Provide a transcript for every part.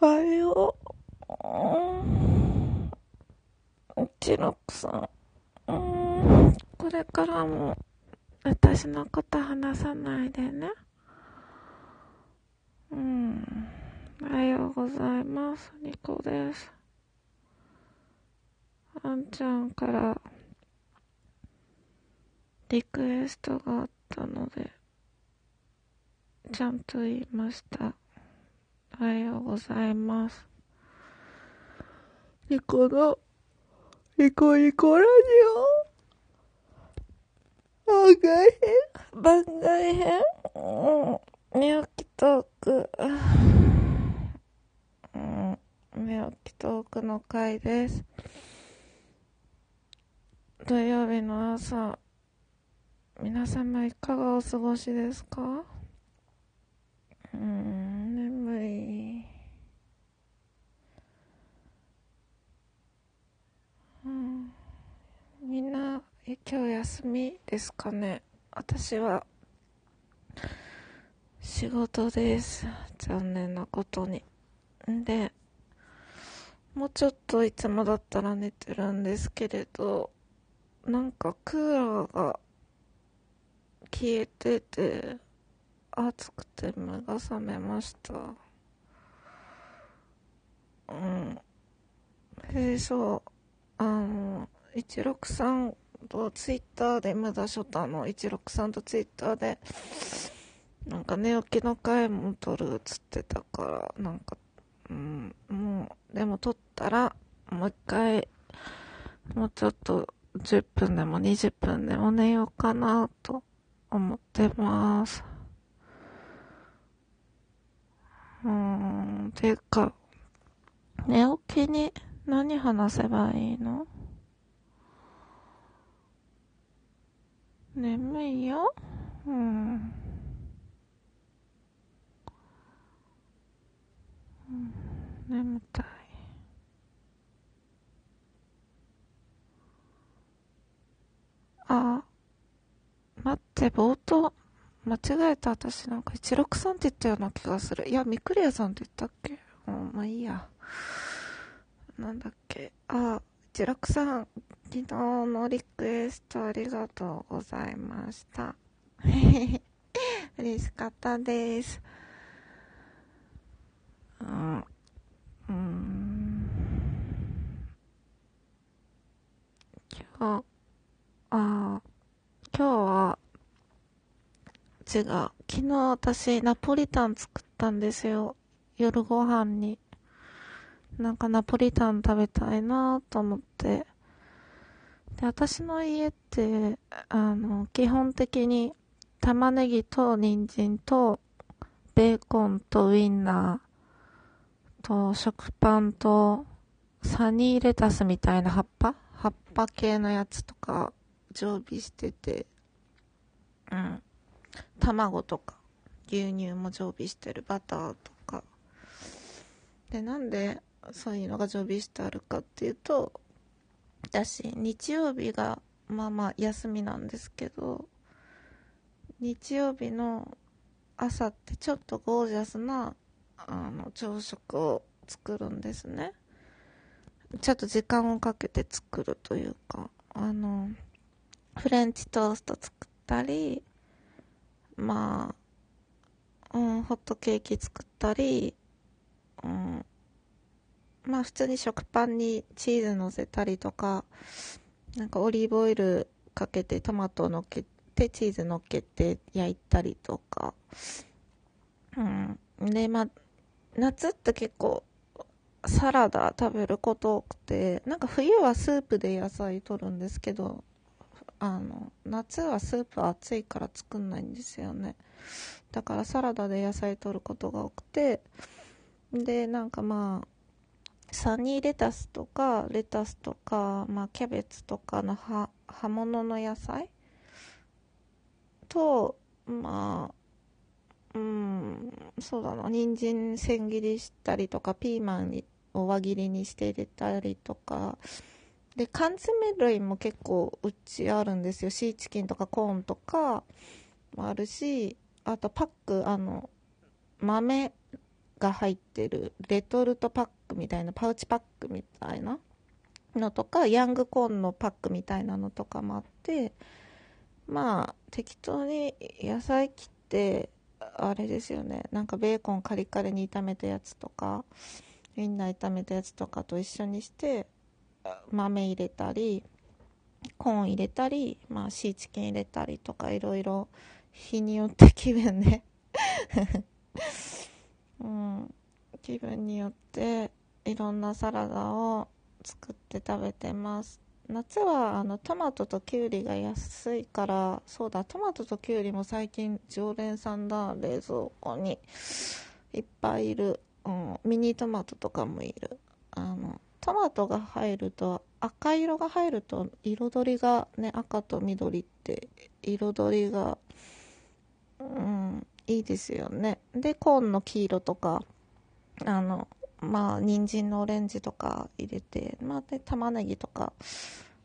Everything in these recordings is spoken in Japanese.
おはよう。うちろくさん。これからも私のこと話さないでね。おはようございます。ニコです。あんちゃんからリクエストがあったので、ちゃんと言いました。おはようございます。ニコのニコニコラジオ番外編寝起きトーク寝起きトークの回です。土曜日の朝、皆様いかがお過ごしですか？眠い。みんな今日休みですかね？私は仕事です、残念なことに。でもうちょっといつもだったら寝てるんですけれど、なんかクーラーが消えてて暑くて目が覚めました。163さんとツイッターで、無駄ショタの163さんとツイッターでなんか寝起きの回も撮るっつってたから、なんかもうでも撮ったらもう一回、もうちょっと10分でも20分でも寝ようかなと思ってます。ていうか、寝起きに何話せばいいの？眠いよ。眠たい。あ、待って、冒頭間違えた。私なんか163さんって言ったような気がする。いや、ミクリアさんって言ったっけ？まあいいや。なんだっけ。あ、163さん、昨日のリクエストありがとうございました。嬉しかったです。今日は違う。昨日私ナポリタン作ったんですよ。夜ご飯になんかナポリタン食べたいなと思って。で、私の家って基本的に玉ねぎと人参とベーコンとウインナーと食パンとサニーレタスみたいな葉っぱ系のやつとか常備してて、卵とか牛乳も常備してる、バターとかで、なんでそういうのが常備してあるかっていうと、私日曜日がまあまあ休みなんですけど、日曜日の朝ってちょっとゴージャスな朝食を作るんですね。ちょっと時間をかけて作るというか、フレンチトースト作ったり、ホットケーキ作ったり、普通に食パンにチーズ乗せたりとか、なんかオリーブオイルかけてトマト乗っけてチーズ乗っけて焼いたりとか、で夏って結構サラダ食べること多くて、なんか冬はスープで野菜取るんですけど、夏はスープ暑いから作んないんですよね。だからサラダで野菜取ることが多くて、でなんかサニーレタスとかレタスとか、キャベツとかの葉物の野菜と、そうだな、人参千切りしたりとか、ピーマンを輪切りにして入れたりとかで、缶詰類も結構うちあるんですよ。シーチキンとかコーンとかもあるし、あとパック、豆が入ってるレトルトパックみたいな、パウチパックみたいなのとか、ヤングコーンのパックみたいなのとかもあって、まあ適当に野菜切って、あれですよね、なんかベーコンカリカリに炒めたやつとか、ウインナー炒めたやつとかと一緒にして豆入れたりコーン入れたり、まあ、シーチキン入れたりとか、いろいろ日によって気分ね、うん、気分によっていろんなサラダを作って食べてます。夏はトマトときゅうりが安いから、そうだ、トマトときゅうりも最近常連さんだ、冷蔵庫にいっぱいいる、うん、ミニトマトとかもいる。トマトが入ると、赤色が入ると彩りがね、赤と緑って彩りが、うん、いいですよね。でコーンの黄色とか、まあ人参のオレンジとか入れて、まあで玉ねぎとか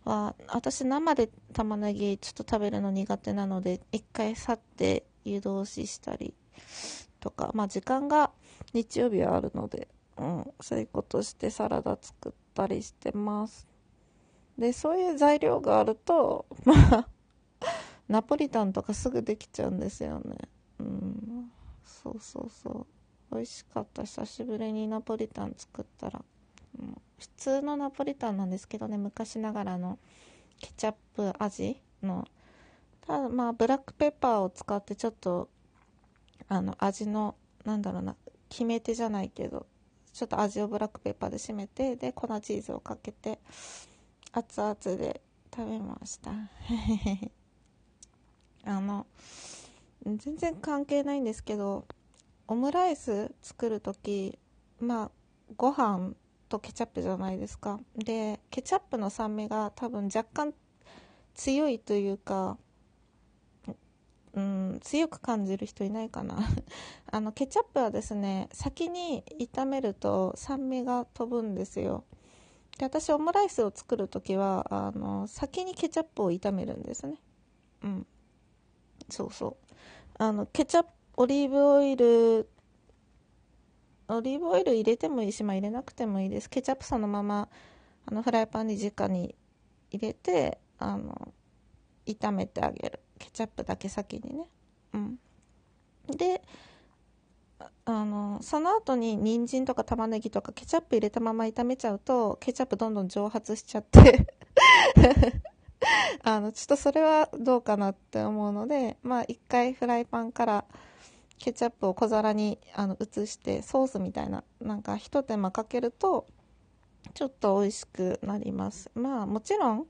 は、私生で玉ねぎちょっと食べるの苦手なので、一回去って湯通ししたりとか、まあ時間が日曜日はあるので、うん、そういうことしてサラダ作ったりしてます。でそういう材料があると、まあナポリタンとかすぐできちゃうんですよね。うん、そうそうそう、美味しかった。久しぶりにナポリタン作ったら、うん、普通のナポリタンなんですけどね、昔ながらのケチャップ味の、ただまあブラックペッパーを使ってちょっと味のなんだろうな、決め手じゃないけどちょっと味をブラックペッパーで締めて、で粉チーズをかけて熱々で食べました全然関係ないんですけど、オムライス作るとき、まあご飯とケチャップじゃないですか。でケチャップの酸味が多分若干強いというか、うん、強く感じる人いないかなケチャップはですね、先に炒めると酸味が飛ぶんですよ。で私オムライスを作るときは先にケチャップを炒めるんですね。うん、そうそう、ケチャップ、オリーブオイル入れてもいいし、まあ、入れなくてもいいです。ケチャップそのままフライパンに直に入れて炒めてあげる。ケチャップだけ先にね、うん、でその後に人参とか玉ねぎとかケチャップ入れたまま炒めちゃうと、ケチャップどんどん蒸発しちゃってちょっとそれはどうかなって思うので、まあ一回フライパンからケチャップを小皿に移して、ソースみたいな、なんかひと手間かけるとちょっと美味しくなります。まあもちろん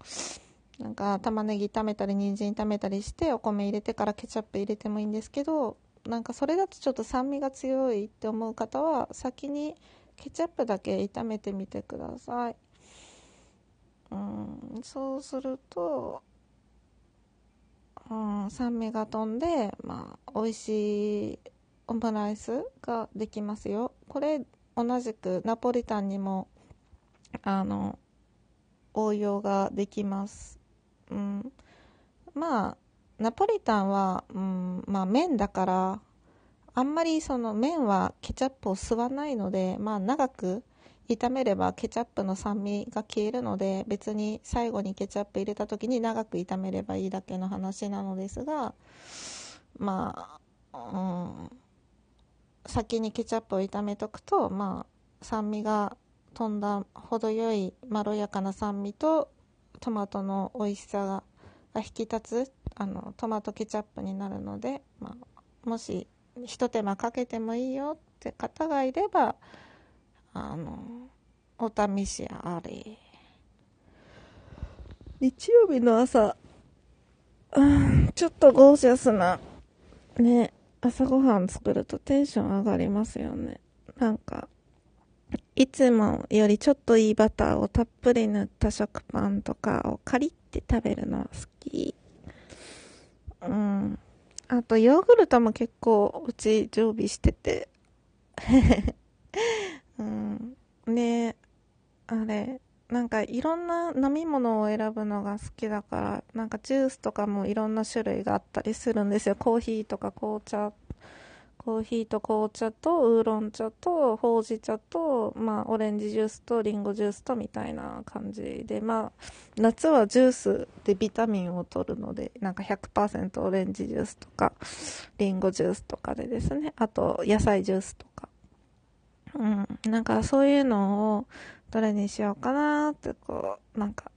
なんか玉ねぎ炒めたり人参炒めたりしてお米入れてからケチャップ入れてもいいんですけど、なんかそれだとちょっと酸味が強いって思う方は、先にケチャップだけ炒めてみてください。うん、そうすると、うん、酸味が飛んで、まあ、美味しいオムライスができますよ。これ同じくナポリタンにも応用ができます。うん、まあナポリタンは、うん、まあ、麺だからあんまりその麺はケチャップを吸わないので、まあ、長く炒めればケチャップの酸味が消えるので、別に最後にケチャップ入れた時に長く炒めればいいだけの話なのですが、まあ、うん、先にケチャップを炒めとくと、まあ、酸味が飛んだ程よいまろやかな酸味とトマトの美味しさが引き立つトマトケチャップになるので、まあ、もしひと手間かけてもいいよって方がいればお試しあれ。日曜日の朝、うん、ちょっとゴージャスなね、朝ごはん作るとテンション上がりますよね。なんかいつもよりちょっといいバターをたっぷり塗った食パンとかをカリって食べるのは好き。うん。あとヨーグルトも結構うち常備しててうん、ね、あれなんかいろんな飲み物を選ぶのが好きだから、なんかジュースとかもいろんな種類があったりするんですよ。コーヒーとか紅茶、コーヒーと紅茶とウーロン茶とほうじ茶と、オレンジジュースとリンゴジュースとみたいな感じで、夏はジュースでビタミンを取るので、なんか 100% オレンジジュースとかリンゴジュースとかでですね、あと野菜ジュースとか、なんかそういうのをどれにしようかなってこうなんか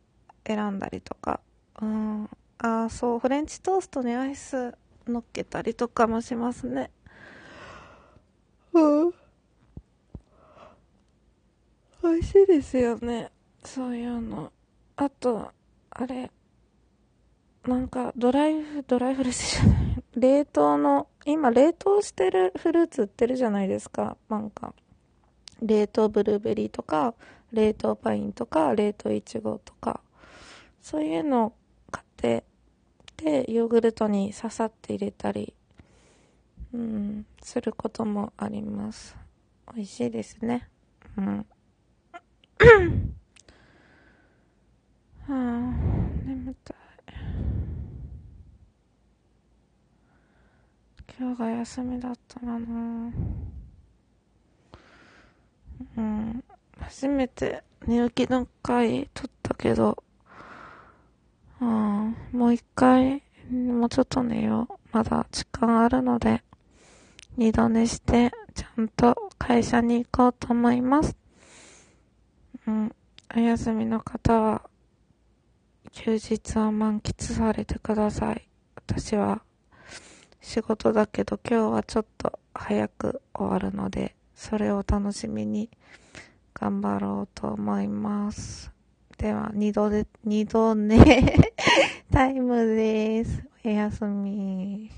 選んだりとか、フレンチトーストにアイス乗っけたりとかもしますね。美味しいですよね、そういうの。あとあれなんかドライフルーツじゃない冷凍の、今冷凍してるフルーツ売ってるじゃないですか。なんか冷凍ブルーベリーとか冷凍パインとか冷凍イチゴとか、そういうのを買ってでヨーグルトにささって入れたり、することもあります。美味しいですね。眠たい。今日が休みだったらな。初めて寝起きの回撮ったけど、もう一回、もうちょっと寝よう。まだ時間あるので、二度寝して、ちゃんと会社に行こうと思います。お休みの方は、休日を満喫されてください。私は、仕事だけど今日はちょっと早く終わるので、それを楽しみに頑張ろうと思います。では、二度寝タイムです。おやすみ。